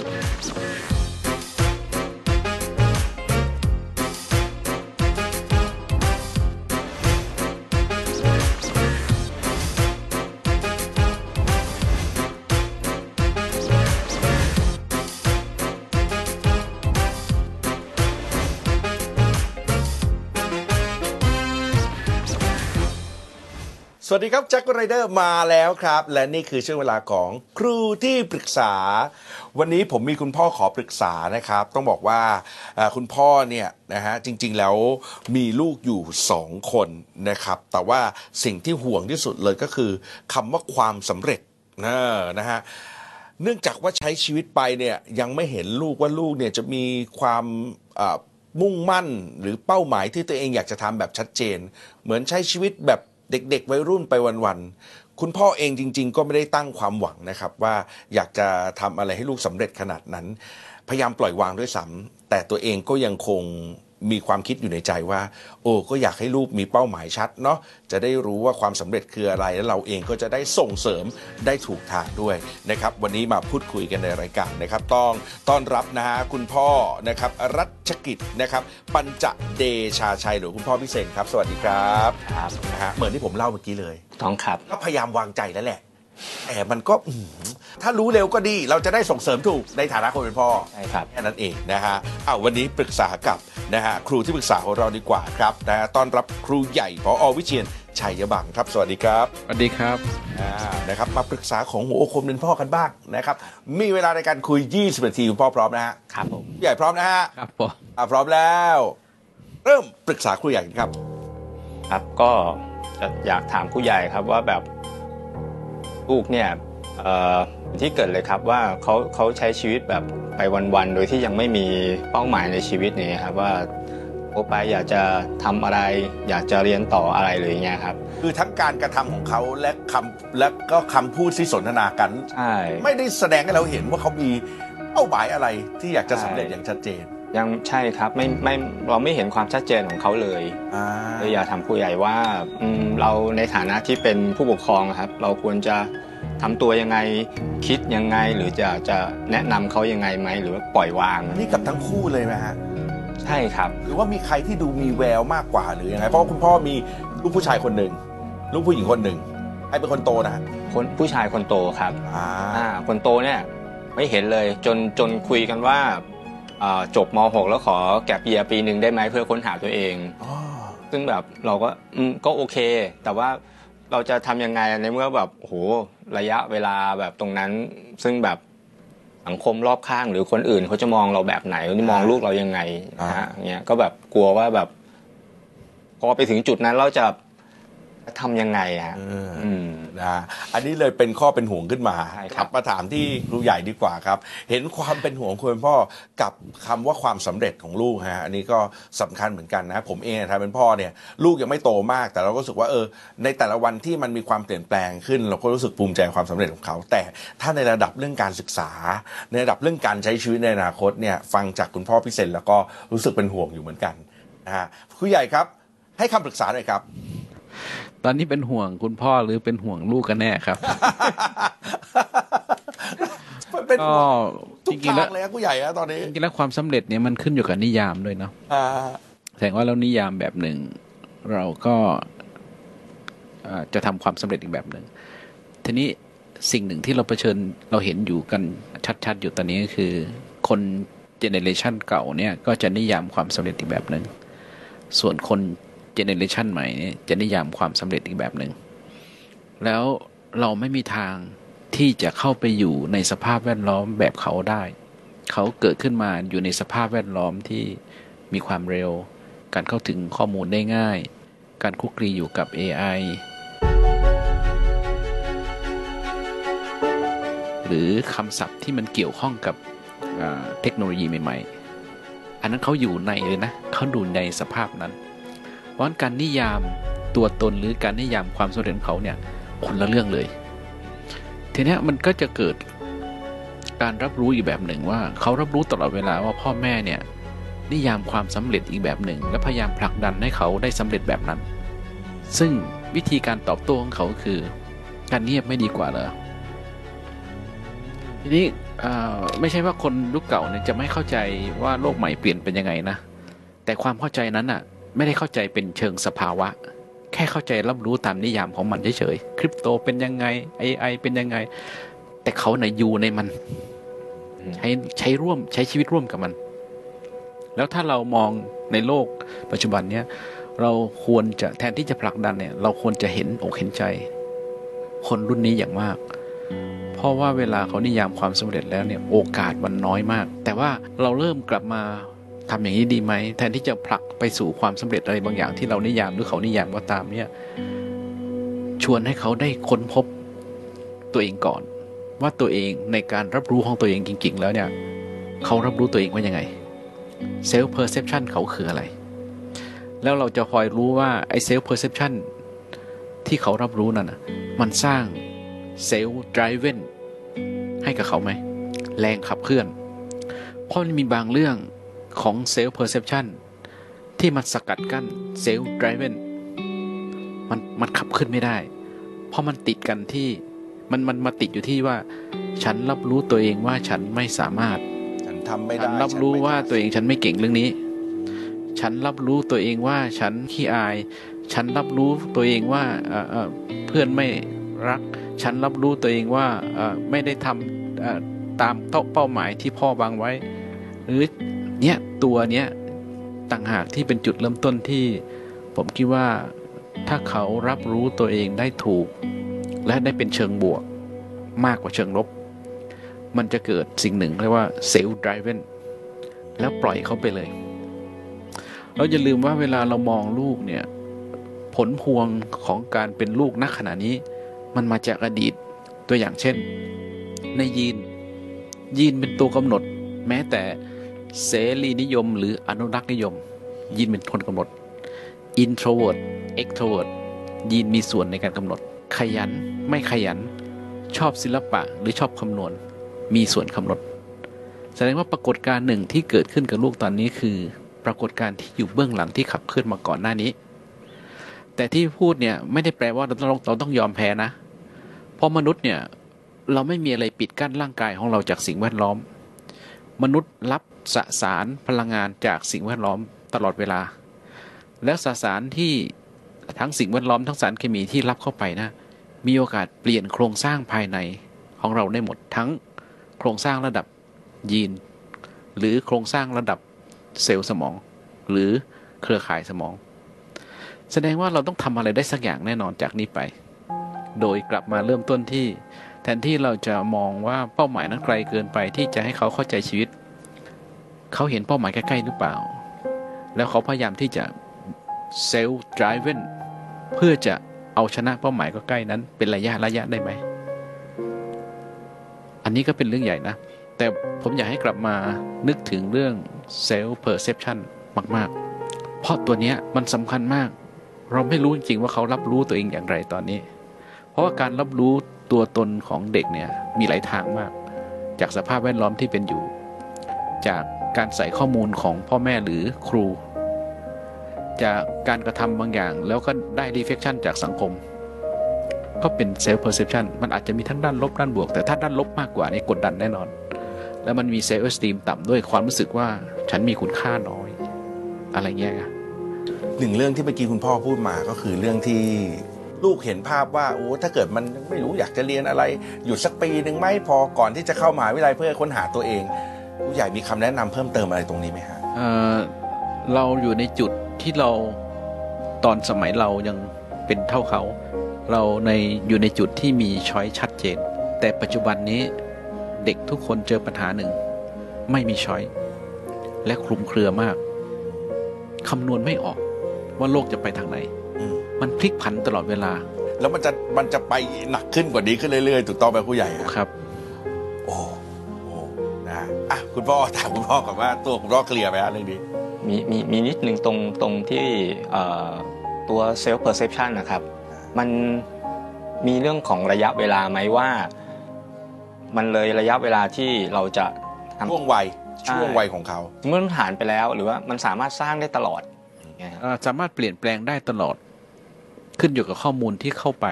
สวัสดีครับ Jack Rider มาแล้วครับและนี่คือช่วงเวลาของครูที่ปรึกษาวันนี้ผมมีคุณพ่อขอปรึกษานะครับต้องบอกว่าคุณพ่อเนี่ยนะฮะจริงๆแล้วมีลูกอยู่2คนนะครับแต่ว่าสิ่งที่ห่วงที่สุดเลยก็คือคำว่าความสำเร็จนะฮะเนื่องจากว่าใช้ชีวิตไปเนี่ยยังไม่เห็นลูกว่าลูกเนี่ยจะมีความมุ่งมั่นหรือเป้าหมายที่ตัวเองอยากจะทำแบบชัดเจนเหมือนใช้ชีวิตแบบเด็กๆวัยรุ่นไปวันๆคุณพ่อเองจริงๆก็ไม่ได้ตั้งความหวังนะครับว่าอยากจะทำอะไรให้ลูกสำเร็จขนาดนั้นพยายามปล่อยวางด้วยซ้ำแต่ตัวเองก็ยังคงมีความคิดอยู่ในใจว่าโอ้ก็อยากให้ลูกมีเป้าหมายชัดเนาะจะได้รู้ว่าความสำเร็จคืออะไรแล้วเราเองก็จะได้ส่งเสริมได้ถูกทางด้วยนะครับวันนี้มาพูดคุยกันในรายการนะครับต้องต้อนรับนะฮะคุณพ่อนะครับรัชกิจนะครับปัญจเดชาชัยหรือคุณพ่อพิเศษครับสวัสดีครับครับนะฮะเหมือนที่ผมเล่าเมื่อกี้เลยต้องครับก็พยายามวางใจแล้วแหละแต่มันก็ถ้ารู้เร็วก็ดีเราจะได้ส่งเสริมถูกในฐานะคนเป็นพ่อใช่ครับแค่นั้นเองนะฮะเอาวันนี้ปรึกษากับนะฮะครูที่ปรึกษาของเราดีกว่าครับนะฮะต้อนรับครูใหญ่ผอ.วิเชียรชัยบังครับสวัสดีครับสวัสดีครับนะครับมาปรึกษาของหัวอกคนเป็นพ่อกันบ้างนะครับมีเวลาในการคุย20นาทีคุณพ่อพร้อมนะฮะครับผมใหญ่พร้อมนะฮะครับผมพร้อมแล้วเริ่มปรึกษาครูใหญ่กันครับครับก็อยากถามครูใหญ่ครับว่าแบบลูกเนี่ยที่เกิดเลยครับว่าเขาใช้ชีวิตแบบไปวันๆโดยที่ยังไม่มีเป้าหมายในชีวิตนี้ครับว่าโอไปอยากจะทำอะไรอยากจะเรียนต่ออะไรหรืออย่างเงี้ยครับคือทั้งการกระทำของเขาและคำพูดที่สนทนากันใช่ไม่ได้แสดงให้เราเห็นว่าเขามีเป้าหมายอะไรที่อยากจะสำเร็จอย่างชัดเจนยังใช่ครับไม่เราไม่เห็นความชัดเจนของเขาเลยเลยอยากถามผู้ใหญ่ว่าเราในฐานะที่เป็นผู้ปกครองครับเราควรจะทำตัวยังไงคิดยังไงหรือจะแนะนำเขายังไงไหมหรือว่าปล่อยวางนี่กับทั้งคู่เลยไหมฮะใช่ครับหรือว่ามีใครที่ดูมีแววมากกว่าหรือยังไงเพราะคุณพ่อมีลูกผู้ชายคนหนึ่งลูกผู้หญิงคนหนึ่งใครเป็นคนโตนะคนผู้ชายคนโตครับคนโตเนี่ยไม่เห็นเลยจนคุยกันว่าจบม.6 แล้วขอแก็ปเยียร์ปีหนึ่งได้ไหมเพื่อค้นหาตัวเองซึ่งแบบเราก็โอเคแต่ว่าเราจะทำยังไงในเมื่อแบบโหระยะเวลาแบบตรงนั้นซึ่งแบบสังคมรอบข้างหรือคนอื่นเขาจะมองเราแบบไหนเขาจะมองลูกเรายังไงนะฮะเงี้ยก็แบบกลัวว่าแบบพอไปถึงจุดนั้นเราจะทำยังไงฮะนะอันนี้เลยเป็นข้อเป็นห่วงขึ้นมาครับมาถามที่ครูใหญ่ดีกว่าครับเห็นความเป็นห่วงคุณพ่อกับคำว่าความสำเร็จของลูกฮะอันนี้ก็สำคัญเหมือนกันนะผมเองถ้าเป็นพ่อเนี่ยลูกยังไม่โตมากแต่เราก็รู้สึกว่าในแต่ละวันที่มันมีความเปลี่ยนแปลงขึ้นเราก็รู้สึกภูมิใจความสำเร็จของเขาแต่ถ้าในระดับเรื่องการศึกษาในระดับเรื่องการใช้ชีวิตในอนาคตเนี่ยฟังจากคุณพ่อพิเศษแล้วก็รู้สึกเป็นห่วงอยู่เหมือนกันนะฮะครูใหญ่ครับให้คำปรึกษาหน่อยครับตอนนี้เป็นห่วงคุณพ่อหรือเป็นห่วงลูกกันแน่ครับเป็นห่วงทุกทางเลยผู้ใหญ่อะตอนนี้จริงๆแล้วความสำเร็จเนี่ยมันขึ้นอยู่กับนิยามด้วยเนาะแสดงว่าเรานิยามแบบหนึ่งเราก็จะทำความสำเร็จอีกแบบหนึ่งทีนี้สิ่งหนึ่งที่เราเผชิญเราเห็นอยู่กันชัดๆอยู่ตอนนี้ก็คือคนเจเนเรชันเก่าเนี่ยก็จะนิยามความสำเร็จอีกแบบหนึ่งส่วนคนเจเนเรชันใหม่เนี่ยจะนิยามความสำเร็จอีกแบบหนึ่งแล้วเราไม่มีทางที่จะเข้าไปอยู่ในสภาพแวดล้อมแบบเขาได้เขาเกิดขึ้นมาอยู่ในสภาพแวดล้อมที่มีความเร็วการเข้าถึงข้อมูลได้ง่ายการคุกคีอยู่กับ AI หรือคำศัพท์ที่มันเกี่ยวข้องกับเทคโนโลยีใหม่ๆอันนั้นเขาอยู่ในเลยนะเขาดูในสภาพนั้นเพราะการนิยามตัวตนหรือการนิยามความสำเร็จของเขาเนี่ยคนละเรื่องเลยทีนี้มันก็จะเกิดการรับรู้อีกแบบหนึ่งว่าเขารับรู้ตลอดเวลาว่าพ่อแม่เนี่ยนิยามความสำเร็จอีกแบบหนึ่งและพยายามผลักดันให้เขาได้สำเร็จแบบนั้นซึ่งวิธีการตอบโต้ของเขาคือการเงียบไม่ดีกว่าเหรอทีนี้ ไม่ใช่ว่าคนยุคเก่าเนี่ยจะไม่เข้าใจว่าโลกใหม่เปลี่ยนเป็นยังไงนะแต่ความเข้าใจนั้นอ่ะไม่ได้เข้าใจเป็นเชิงสภาวะแค่เข้าใจรับรู้ตามนิยามของมันเฉยๆคริปโตเป็นยังไง AI เป็นยังไงแต่เขาเนี่ยอยู่ในมันใช้ชีวิตร่วมกับมันแล้วถ้าเรามองในโลกปัจจุบันเนี้ยเราควรจะแทนที่จะผลักดันเนี่ยเราควรจะเห็นอกเห็นใจคนรุ่นนี้อย่างมากเพราะว่าเวลาเขานิยามความสำเร็จแล้วเนี่ยโอกาสมันน้อยมากแต่ว่าเราเริ่มกลับมาทำอย่างนี้ดีไหมแทนที่จะผลักไปสู่ความสำเร็จอะไรบางอย่างที่เรานิยามหรือเขานิยามว่าตามเนี่ยชวนให้เขาได้ค้นพบตัวเองก่อนว่าตัวเองในการรับรู้ของตัวเองจริงๆแล้วเนี่ยเขารับรู้ตัวเองว่ายังไงเซลฟ์เพอร์เซพชันเขาคืออะไรแล้วเราจะคอยรู้ว่าไอ้เซลฟ์เพอร์เซพชันที่เขารับรู้นั่นมันสร้างเซลล์ไดรเวนให้กับเขาไหมแรงขับเคลื่อนเพราะมันมีบางเรื่องของเซลล์เพอร์เซพชันที่มันสกัดกั้นเซลล์ไดรเวนมันขับขึ้นไม่ได้เพราะมันติดกันที่มันมาติดอยู่ที่ว่าฉันรับรู้ตัวเองว่าฉันไม่สามารถฉันทำไม่ได้ฉันรับรู้ว่าตัวเองฉันไม่เก่งเรื่องนี้ฉันรับรู้ตัวเองว่าฉันขี้อายฉันรับรู้ตัวเองว่าเพื่อนไม่รักฉันรับรู้ตัวเองว่าไม่ได้ทำตามเป้าหมายที่พ่อวางไว้หรือเนี่ยตัวเนี้ยต่างหากที่เป็นจุดเริ่มต้นที่ผมคิดว่าถ้าเขารับรู้ตัวเองได้ถูกและได้เป็นเชิงบวกมากกว่าเชิงลบมันจะเกิดสิ่งหนึ่งเรียกว่าเซลล์ไดรเวนแล้วปล่อยเขาไปเลยเราอย่าลืมว่าเวลาเรามองลูกเนี่ยผลพวงของการเป็นลูกณขณะนี้มันมาจากอดีตตัวอย่างเช่นในยีนเป็นตัวกำหนดแม้แต่เสรีนิยมหรืออนุรักษ์นิยมยีนเป็นคนกำหนด introvert extrovert ยีนมีส่วนในการกำหนดขยันไม่ขยันชอบศิลปะหรือชอบคำนวณมีส่วนกำหนดแสดงว่าปรากฏการณ์หนึ่งที่เกิดขึ้นกับลูกตอนนี้คือปรากฏการณ์ที่อยู่เบื้องหลังที่ขับเคลื่อนมาก่อนหน้านี้แต่ที่พูดเนี่ยไม่ได้แปลว่าเราต้องยอมแพ้นะเพราะมนุษย์เนี่ยเราไม่มีอะไรปิดกั้นร่างกายของเราจากสิ่งแวดล้อมมนุษย์รับสสารพลังงานจากสิ่งแวดล้อมตลอดเวลาและสสารที่ทั้งสิ่งแวดล้อมทั้งสารเคมีที่รับเข้าไปนะมีโอกาสเปลี่ยนโครงสร้างภายในของเราได้หมดทั้งโครงสร้างระดับยีนหรือโครงสร้างระดับเซลล์สมองหรือเครือข่ายสมองแสดงว่าเราต้องทำอะไรได้สักอย่างแน่นอนจากนี้ไปโดยกลับมาเริ่มต้นที่แทนที่เราจะมองว่าเป้าหมายนั้นไกลเกินไปที่จะให้เขาเข้าใจชีวิตเขาเห็นเป้าหมายใกล้ๆหรือเปล่าแล้วเขาพยายามที่จะเซลฟ์ไดรเวนเพื่อจะเอาชนะเป้าหมายใกล้ๆนั้นเป็นระยะได้ไหมอันนี้ก็เป็นเรื่องใหญ่นะแต่ผมอยากให้กลับมานึกถึงเรื่องเซลฟ์เพอร์เซพชันมากๆเพราะตัวนี้มันสำคัญมากเราไม่รู้จริงๆว่าเขารับรู้ตัวเองอย่างไรตอนนี้เพราะว่าการรับรู้ตัวตนของเด็กเนี่ยมีหลายทางมากจากสภาพแวดล้อมที่เป็นอยู่จากการใส่ข้อมูลของพ่อแม่หรือครูจากการกระทำบางอย่างแล้วก็ได้ reflection จากสังคมก็เป็น self perception มันอาจจะมีทั้งด้านลบด้านบวกแต่ถ้าด้านลบมากกว่านี่กดดันแน่นอนแล้วมันมี self esteem ต่ำด้วยความรู้สึกว่าฉันมีคุณค่าน้อยอะไรเงี้ยหนึ่งเรื่องที่เมื่อกี้คุณพ่อพูดมาก็คือเรื่องที่ลูกเห็นภาพว่าโอ้ถ้าเกิดมันไม่รู้อยากจะเรียนอะไรหยุดสักปีหนึ่งไหมพอก่อนที่จะเข้ามหาวิทยาลัยเพื่อค้นหาตัวเองผู้ใหญ่มีคำแนะนำเพิ่มเติมอะไรตรงนี้ไหมฮะเราอยู่ในจุดที่เราตอนสมัยเรายังเป็นเท่าเขาเราอยู่ในจุดที่มีช้อยชัดเจนแต่ปัจจุบันนี้เด็กทุกคนเจอปัญหาหนึ่งไม่มีช้อยและคลุมเครือมากคำนวณไม่ออกว่าโลกจะไปทางไหนมันพลิกผันตลอดเวลาแล้วมันจะไปหนักขึ้นกว่านี้ขึ้นเรื่อยๆถูกต้องไหมผู้ใหญ่ครับโอ้โหนะอ่ะคุณพ่อถามคุณพ่อก่อนว่าตัวคุณพ่อเคลียร์ไหมเรื่องนี้มีนิดหนึ่งตรงที่ตัวเซลฟ์เพอร์เซพชันนะครับมันมีเรื่องของระยะเวลาไหมว่ามันเลยระยะเวลาที่เราจะช่วงวัยของเขาเมื่อมันผ่านไปแล้วหรือว่ามันสามารถสร้างได้ตลอดสามารถเปลี่ยนแปลงได้ตลอดขึ้นอยู่กับข้อมูลที่เข้าไป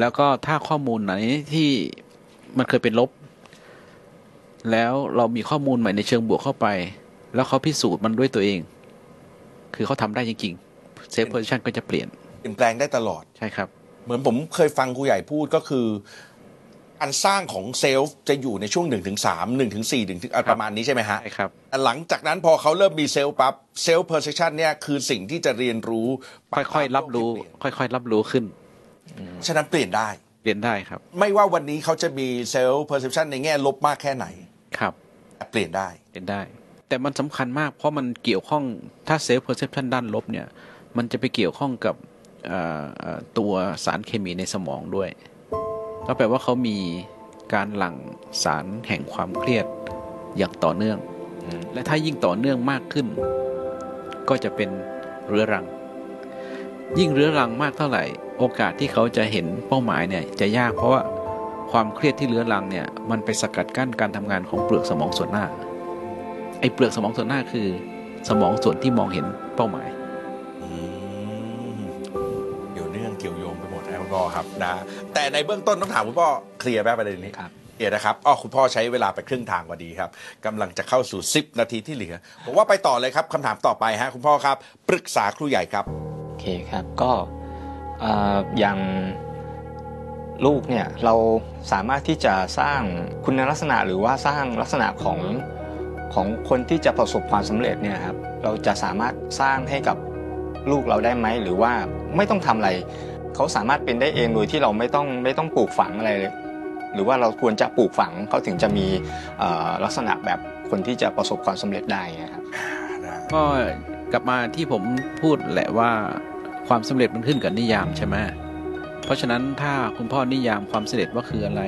แล้วก็ถ้าข้อมูลไหนที่มันเคยเป็นลบ แล้วเรามีข้อมูลใหม่ในเชิงบวกเข้าไปแล้วเขาพิสูจน์มันด้วยตัวเองคือเขาทำได้จริงๆเซฟโพซิชันก็จะเปลี่ยนแปลงได้ตลอดใช่ครับเหมือนผมเคยฟังครูใหญ่พูดก็คือการสร้างของเซลล์จะอยู่ในช่วง 1-3 1-4 1ประมาณนี้ใช่ไหมฮะใช่ครับหลังจากนั้นพอเขาเริ่มมีเซลล์ปั๊บเซลล์เพอร์เซชันเนี่ยคือสิ่งที่จะเรียนรู้ค่อยๆรับรู้ค่อยๆรับรู้ขึ้นฉะนั้นเปลี่ยนได้ครับไม่ว่าวันนี้เขาจะมีเซลล์เพอร์เซชันในแง่ลบมากแค่ไหนครับเปลี่ยนได้แต่มันสำคัญมากเพราะมันเกี่ยวข้องถ้าเซลล์เพอร์เซชันด้านลบเนี่ยมันจะไปเกี่ยวข้องกับตัวสารเคมีในสมองด้วยก็แปลว่าเขามีการหลั่งสารแห่งความเครียดอย่างต่อเนื่องและถ้ายิ่งต่อเนื่องมากขึ้นก็จะเป็นเรื้อรังยิ่งเรื้อรังมากเท่าไหร่โอกาสที่เขาจะเห็นเป้าหมายเนี่ยจะยากเพราะว่าความเครียดที่เรื้อรังเนี่ยมันไปสกัดกั้นการทำงานของเปลือกสมองส่วนหน้าไอ้เปลือกสมองส่วนหน้าคือสมองส่วนที่มองเห็นเป้าหมายครับนะแต่ในเบื้องต้นต้องถามคุณพ่อเคลียร์ประเด็นนี้ครับเคลียร์นะครับอ๋อคุณพ่อใช้เวลาไปครึ่งทางพอดีครับกำลังจะเข้าสู่10นาทีที่เหลือผมว่าไปต่อเลยครับคำถามต่อไปฮะคุณพ่อครับปรึกษาครูใหญ่ครับโอเคครับก็อย่างลูกเนี่ยเราสามารถที่จะสร้างคุณลักษณะหรือว่าสร้างลักษณะของคนที่จะประสบความสำเร็จเนี่ยครับเราจะสามารถสร้างให้กับลูกเราได้ไหมหรือว่าไม่ต้องทำอะไรเขาสามารถเป็นได้เองโดยที่เราไม่ต้องปลูกฝังอะไรเลยหรือว่าเราควรจะปลูกฝังเขาถึงจะมีลักษณะแบบคนที่จะประสบความสำเร็จได้นะครับก็กลับมาที่ผมพูดแหละว่าความสำเร็จมันขึ้นกับนิยามใช่ไหมเพราะฉะนั้นถ้าคุณพ่อนิยามความสำเร็จว่าคืออะไร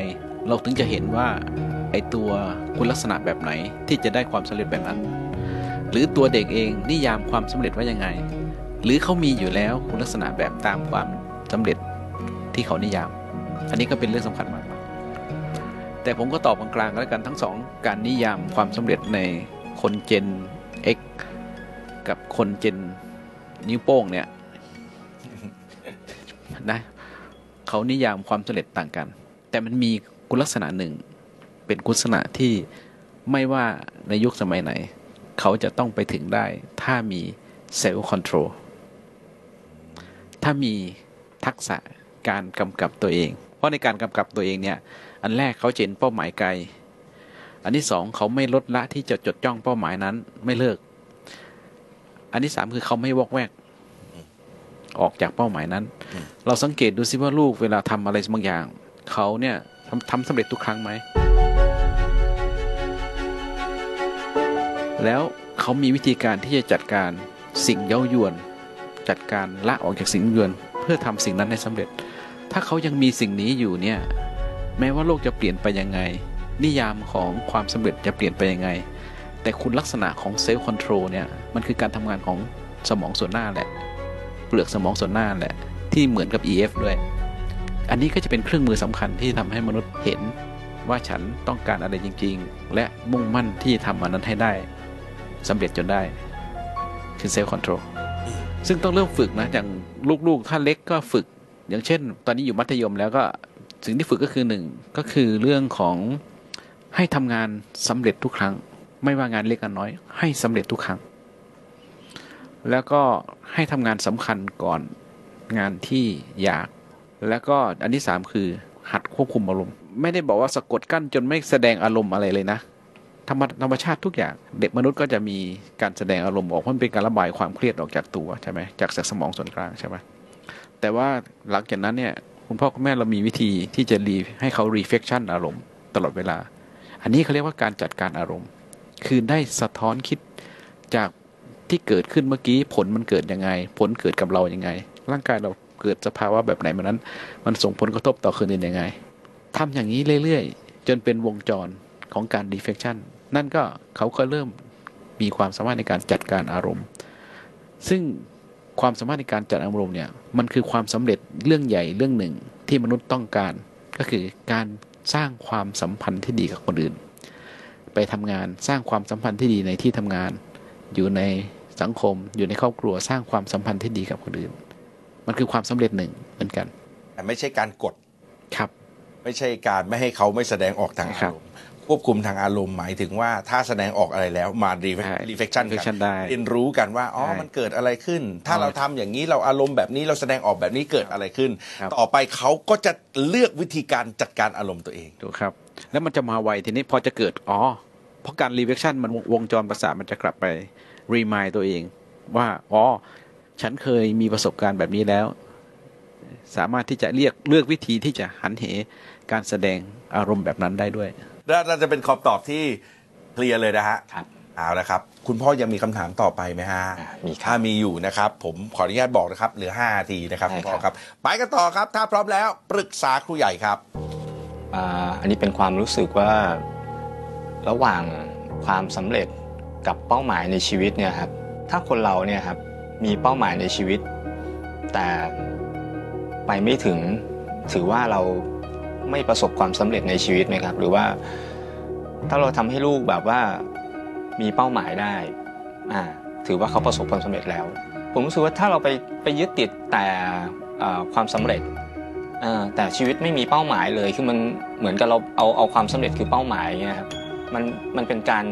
เราถึงจะเห็นว่าไอตัวคุณลักษณะแบบไหนที่จะได้ความสำเร็จแบบนั้นหรือตัวเด็กเองนิยามความสำเร็จว่ายังไงหรือเขามีอยู่แล้วคุณลักษณะแบบตามความสำเร็จที่เขานิยามอันนี้ก็เป็นเรื่องสำคัญมากแต่ผมก็ตอบกลางๆแล้วกันทั้งสองการนิยามความสำเร็จในคนเจน X กับคนเจนนิ้วโป้งเนี่ยนะเขานิยามความสำเร็จต่างกันแต่มันมีคุณลักษณะหนึ่งเป็นคุณลักษณะที่ไม่ว่าในยุคสมัยไหนเขาจะต้องไปถึงได้ถ้ามีเซลล์คอนโทรลถ้ามีทักษะการกำกับตัวเองเพราะในการกำกับตัวเองเนี่ยอันแรกเขาเจนเป้าหมายไกลอันที่สองเขาไม่ลดละที่จะจดจ้องเป้าหมายนั้นไม่เลิกอันที่สามคือเขาไม่วอกแวกออกจากเป้าหมายนั้นเราสังเกตดูซิว่าลูกเวลาทำอะไรบางอย่างเขาเนี่ยทำสำเร็จทุกครั้งไหมแล้วเขามีวิธีการที่จะจัดการสิ่งเย้ายวนจัดการละออกจากสิ่งเย้ายวนเพื่อทำสิ่งนั้นให้สำเร็จถ้าเขายังมีสิ่งนี้อยู่เนี่ยแม้ว่าโลกจะเปลี่ยนไปยังไงนิยามของความสำเร็จจะเปลี่ยนไปยังไงแต่คุณลักษณะของเซลล์คอนโทรลเนี่ยมันคือการทำงานของสมองส่วนหน้าแหละเปลือกสมองส่วนหน้าแหละที่เหมือนกับ EF ด้วยอันนี้ก็จะเป็นเครื่องมือสำคัญที่ทำให้มนุษย์เห็นว่าฉันต้องการอะไรจริงๆและมุ่งมั่นที่ทำมันนั้นให้ได้สำเร็จจนได้คือเซลล์คอนโทรลซึ่งต้องเริ่มฝึกนะอย่างลูกๆถ้าเล็กก็ฝึกอย่างเช่นตอนนี้อยู่มัธยมแล้วก็สิ่งที่ฝึกก็คือ1ก็คือเรื่องของให้ทำงานสำเร็จทุกครั้งไม่ว่างานเล็กงานน้อยให้สำเร็จทุกครั้งแล้วก็ให้ทำงานสำคัญก่อนงานที่อยากแล้วก็อันที่3คือหัดควบคุมอารมณ์ไม่ได้บอกว่าสะกดกั้นจนไม่แสดงอารมณ์อะไรเลยนะธรรมชาติทุกอย่างเด็กมนุษย์ก็จะมีการแสดงอารมณ์ออกเพราะมันเป็นการระบายความเครียดออกจากตัวใช่ไหมจากสมองส่วนกลางใช่ไหมแต่ว่าหลังจากนั้นเนี่ยคุณพ่อคุณแม่เรามีวิธีที่จะให้เขา reflection อารมณ์ตลอดเวลาอันนี้เขาเรียกว่าการจัดการอารมณ์คือได้สะท้อนคิดจากที่เกิดขึ้นเมื่อกี้ผลมันเกิดยังไงผลเกิดกับเรายังไงร่างกายเราเกิดสภาวะแบบไหนมันนั้นมันส่งผลกระทบต่อคนอื่นยังไงทำอย่างนี้เรื่อยๆจนเป็นวงจรของการ reflection นั่นก็เขาก็เริ่มมีความสามารถในการจัดการอารมณ์ซึ่งความสามารถในการจัดอารมณ์เนี่ยมันคือความสำเร็จเรื่องใหญ่เรื่องหนึ่งที่มนุษย์ต้องการก็คือการสร้างความสัมพันธ์ที่ดีกับคนอื่นไปทำงานสร้างความสัมพันธ์ที่ดีในที่ทำงานอยู่ในสังคมอยู่ในครอบครัวสร้างความสัมพันธ์ที่ดีกับคนอื่นมันคือความสำเร็จหนึ่งเหมือนกันแต่ไม่ใช่การกดครับไม่ใช่การไม่ให้เขาไม่แสดงออกทางอารมณ์ ควบคุมทางอารมณ์หมายถึงว่าถ้าแสดงออกอะไรแล้วมาreflection กันเรียนรู้กันว่าอ๋อมันเกิดอะไรขึ้นถ้าเราทำอย่างนี้เราอารมณ์แบบนี้เราแสดงออกแบบนี้เกิดอะไรขึ้นต่อไปเขาก็จะเลือกวิธีการจัดการอารมณ์ตัวเองถูกครับแล้วมันจะมาไวทีนี้พอจะเกิดอ๋อเพราะการ reflection มันวงจรประสาทมันจะกลับไป remind ตัวเองว่าอ๋อฉันเคยมีประสบการณ์แบบนี้แล้วสามารถที่จะเลือกวิธีที่จะหันเหการแสดงอารมณ์แบบนั้นได้ด้วยน่าจะเป็นคำตอบที่เคลียร์เลยนะฮะเอาละครับคุณพ่อยังมีคำถามต่อไปไหมฮะมีถ้ามีอยู่นะครับผมขออนุญาตบอกนะครับเหลือ5นาทีนะครับคุณพ่อครับไปกันต่อครับถ้าพร้อมแล้วปรึกษาครูใหญ่ครับอันนี้เป็นความรู้สึกว่าระหว่างความสำเร็จกับเป้าหมายในชีวิตเนี่ยครับถ้าคนเราเนี่ยครับมีเป้าหมายในชีวิตแต่ไปไม่ถึงถือว่าเราไม่ประสบความสำเร็จในชีวิตไหมครับหรือว่าถ้าเราทำให้ลูกแบบว่ามีเป้าหมายได้ถือว่าเขาประสบความสำเร็จแล้วผมรู้สึกว่าถ้าเราไปยึดติดแต่ความสำเร็จแต่ชีวิตไม่มีเป้าหมายเลยคือมันเหมือนกับเราเอาความสำเร็จคือเป้าหมายอย่างเงี้ยครับมันเป็นการ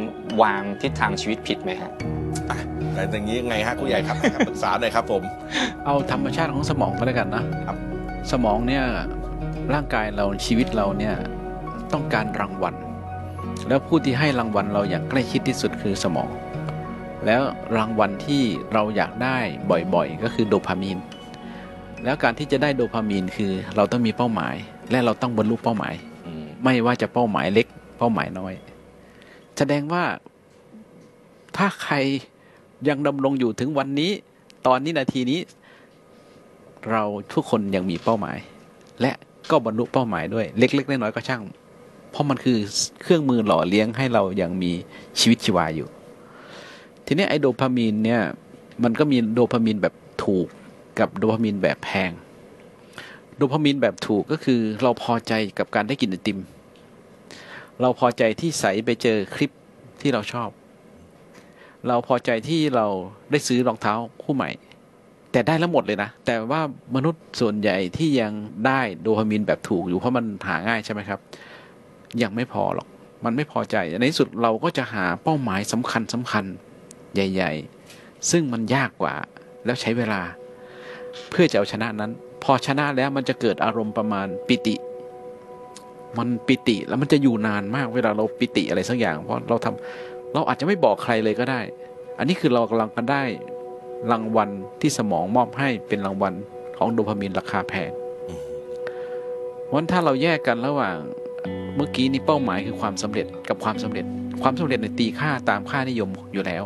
วางทิศทางชีวิตผิดไหมครับแต่อย่างนี้ยังไงฮะครูใหญ่ครับปรึกษาหน่อยครับผมเอาธรรมชาติของสมองก็แล้วกันนะครับสมองเนี่ยร่างกายเราชีวิตเราเนี่ยต้องการรางวัลแล้วผู้ที่ให้รางวัลเราอย่างใกล้ชิดที่สุดคือสมองแล้วรางวัลที่เราอยากได้บ่อยๆก็คือโดพามีนแล้วการที่จะได้โดพามีนคือเราต้องมีเป้าหมายและเราต้องบรรลุเป้าหมายไม่ว่าจะเป้าหมายเล็กเป้าหมายน้อยแสดงว่าถ้าใครยังดำรงอยู่ถึงวันนี้ตอนนี้นาทีนี้เราทุกคนยังมีเป้าหมายและก็บรรลุเป้าหมายด้วยเล็กๆน้อยๆก็ช่างเพราะมันคือเครื่องมือหล่อเลี้ยงให้เรายังมีชีวิตชีวาอยู่ทีนี้ไอโดพามีนเนี่ยมันก็มีโดพามีนแบบถูกกับโดพามีนแบบแพงโดพามีนแบบถูกก็คือเราพอใจกับการได้กินไอติมเราพอใจที่ใส่ไปเจอคลิปที่เราชอบเราพอใจที่เราได้ซื้อรองเท้าคู่ใหม่แต่ได้แล้วหมดเลยนะแต่ว่ามนุษย์ส่วนใหญ่ที่ยังได้โดพามีนแบบถูกอยู่เพราะมันหาง่ายใช่ไหมครับยังไม่พอหรอกมันไม่พอใจในที่สุดเราก็จะหาเป้าหมายสำคัญใหญ่ๆซึ่งมันยากกว่าแล้วใช้เวลาเพื่อจะเอาชนะนั้นพอชนะแล้วมันจะเกิดอารมณ์ประมาณปิติมันปิติแล้วมันจะอยู่นานมากเวลาเราปิติอะไรสักอย่างเพราะเราอาจจะไม่บอกใครเลยก็ได้อันนี้คือเรากำลังกันได้รางวัลที่สมองมอบให้เป็นรางวัลของโดพามีนราคาแพงวันถ้าเราแยกกันระหว่างเมื่อกี้นี่เป้าหมายคือความสำเร็จกับความสำเร็จความสำเร็จในตีค่าตามค่านิยมอยู่แล้ว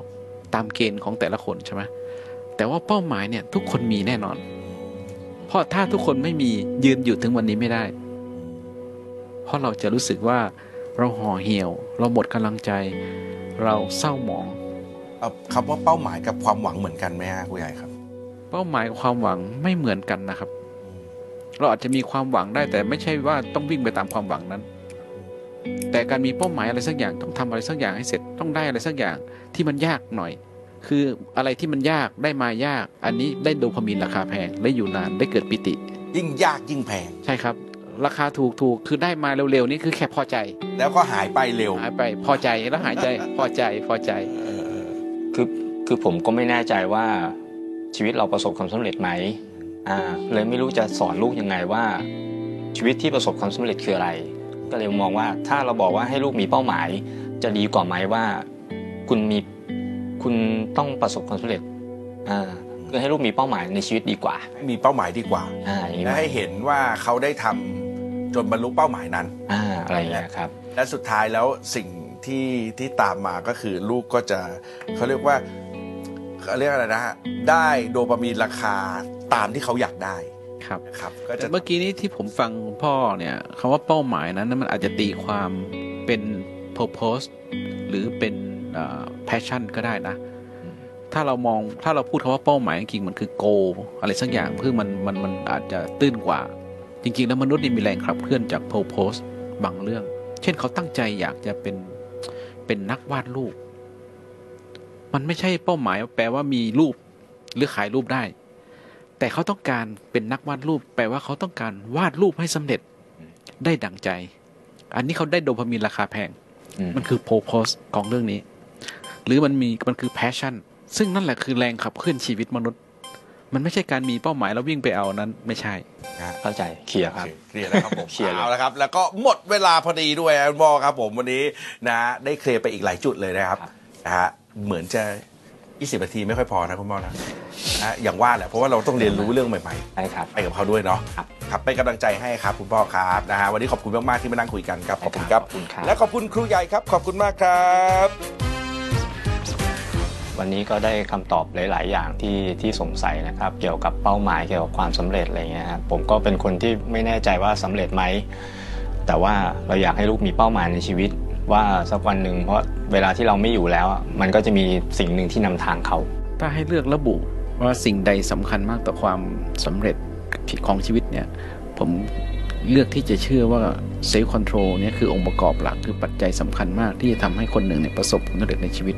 ตามเกณฑ์ของแต่ละคนใช่ไหมแต่ว่าเป้าหมายเนี่ยทุกคนมีแน่นอนเพราะถ้าทุกคนไม่มียืนอยู่ถึงวันนี้ไม่ได้เพราะเราจะรู้สึกว่าเราห่อเหี่ยวเราหมดกำลังใจเราเศร้าหมองคำว่าเป้าหมายกับความหวังเหมือนกันไหมฮะครูใหญ่ครับเป้าหมายกับความหวังไม่เหมือนกันนะครับเราอาจจะมีความหวังได้แต่ไม่ใช่ว่าต้องวิ่งไปตามความหวังนั้นแต่การมีเป้าหมายอะไรสักอย่างต้องทำอะไรสักอย่างให้เสร็จต้องได้อะไรสักอย่างที่มันยากหน่อยคืออะไรที่มันยากได้มายากอันนี้ได้โดพามีนราคาแพงได้อยู่นานได้เกิดปิติยิ่งยากยิ่งแพงใช่ครับราคาถูกคือได้มาเร็วๆนี่คือแค่พอใจแล้วก็หายไปเร็วหายไปพอใจแล้วหายใจพอใจคือผมก็ไม่แน่ใจว่าชีวิตเราประสบความสำเร็จไหมเลยไม่รู้จะสอนลูกยังไงว่าชีวิตที่ประสบความสำเร็จคืออะไรก็เลยมองว่าถ้าเราบอกว่าให้ลูกมีเป้าหมายจะดีกว่าไหมว่าคุณต้องประสบความสำเร็จก็ให้ลูกมีเป้าหมายในชีวิตดีกว่ามีเป้าหมายดีกว่าและให้เห็นว่าเขาได้ทำจนบรรลุเป้าหมายนั้นอะไรอย่างนี้ครับและสุดท้ายแล้วสิ่งที่ตามมาก็คือลูกก็จะเขาเรียกอะไรนะฮะได้โดพามีนราคาตามที่เขาอยากได้ครับเมื่อกี้นี้ที่ผมฟังพ่อเนี่ยคำว่าเป้าหมายนั้นมันอาจจะตีความเป็น purpose หรือเป็น passion ก็ได้นะถ้าเราพูดคำว่าเป้าหมายจริงมันคือ goal อะไรสักอย่างเพื่อมันอาจจะตื้นกว่าจริงๆแล้วมนุษย์นี่มีแรงขับเคลื่อนจาก purpose บางเรื่องเช่นเขาตั้งใจอยากจะเป็นนักวาดรูปมันไม่ใช่เป้าหมายแปลว่ามีรูปหรือขายรูปได้แต่เขาต้องการเป็นนักวาดรูปแปลว่าเขาต้องการวาดรูปให้สำเร็จได้ดั่งใจอันนี้เขาได้โดพามีนราคาแพง มันคือโพโพสของเรื่องนี้หรือมันคือแพชชั่นซึ่งนั่นแหละคือแรงขับเคลื่อนชีวิตมนุษย์มันไม่ใช่การมีเป้าหมายแล้ววิ่งไปเอานั้นไม่ใช่เข้าใจเคลียร์ครับเคลียร์แล้วครับผมเอาละครับแล้วก็หมดเวลาพอดีด้วยคุณพ่อครับผมวันนี้นะได้เคลียร์ไปอีกหลายจุดเลยนะครับนะฮะเหมือนจะ20นาทีไม่ค่อยพอนะคุณพ่อนะอย่างว่าแหละเพราะว่าเราต้องเรียนรู้เรื่องใหม่ๆไปครับไปกับเขาด้วยเนาะครับไปกำลังใจให้ครับคุณพ่อครับนะฮะวันนี้ขอบคุณมากๆที่มานั่งคุยกันครับขอบคุณครับและขอบคุณครูใหญ่ครับขอบคุณมากครับวันนี้ก็ได้คำตอบหลายๆอย่างที่สงสัยนะครับเกี่ยวกับเป้าหมายเกี่ยวกับความสำเร็จอะไรเงี้ยครับผมก็เป็นคนที่ไม่แน่ใจว่าสำเร็จไหมแต่ว่าเราอยากให้ลูกมีเป้าหมายในชีวิตว่าสักวันหนึ่งเพราะเวลาที่เราไม่อยู่แล้วมันก็จะมีสิ่งหนึ่งที่นำทางเขาถ้าให้เลือกระบุว่าสิ่งใดสำคัญมากต่อความสำเร็จของชีวิตเนี่ยผมเลือกที่จะเชื่อว่า self control เนี่ยคือองค์ประกอบหลักคือปัจจัยสำคัญมากที่จะทำให้คนหนึ่งเนี่ยประสบความสำเร็จในชีวิต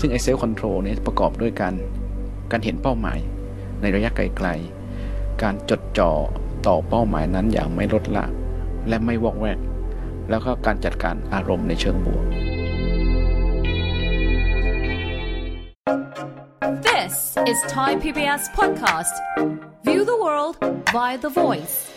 ซึ่งไอเซลล์คอนโทรลเนี่ยประกอบด้วยการเห็นเป้าหมายในระยะไกลๆการจดจ่อต่อเป้าหมายนั้นอย่างไม่ลดละและไม่วอกแวกแล้วก็การจัดการอารมณ์ในเชิงบวก This is Thai PBS podcast View the world via the voice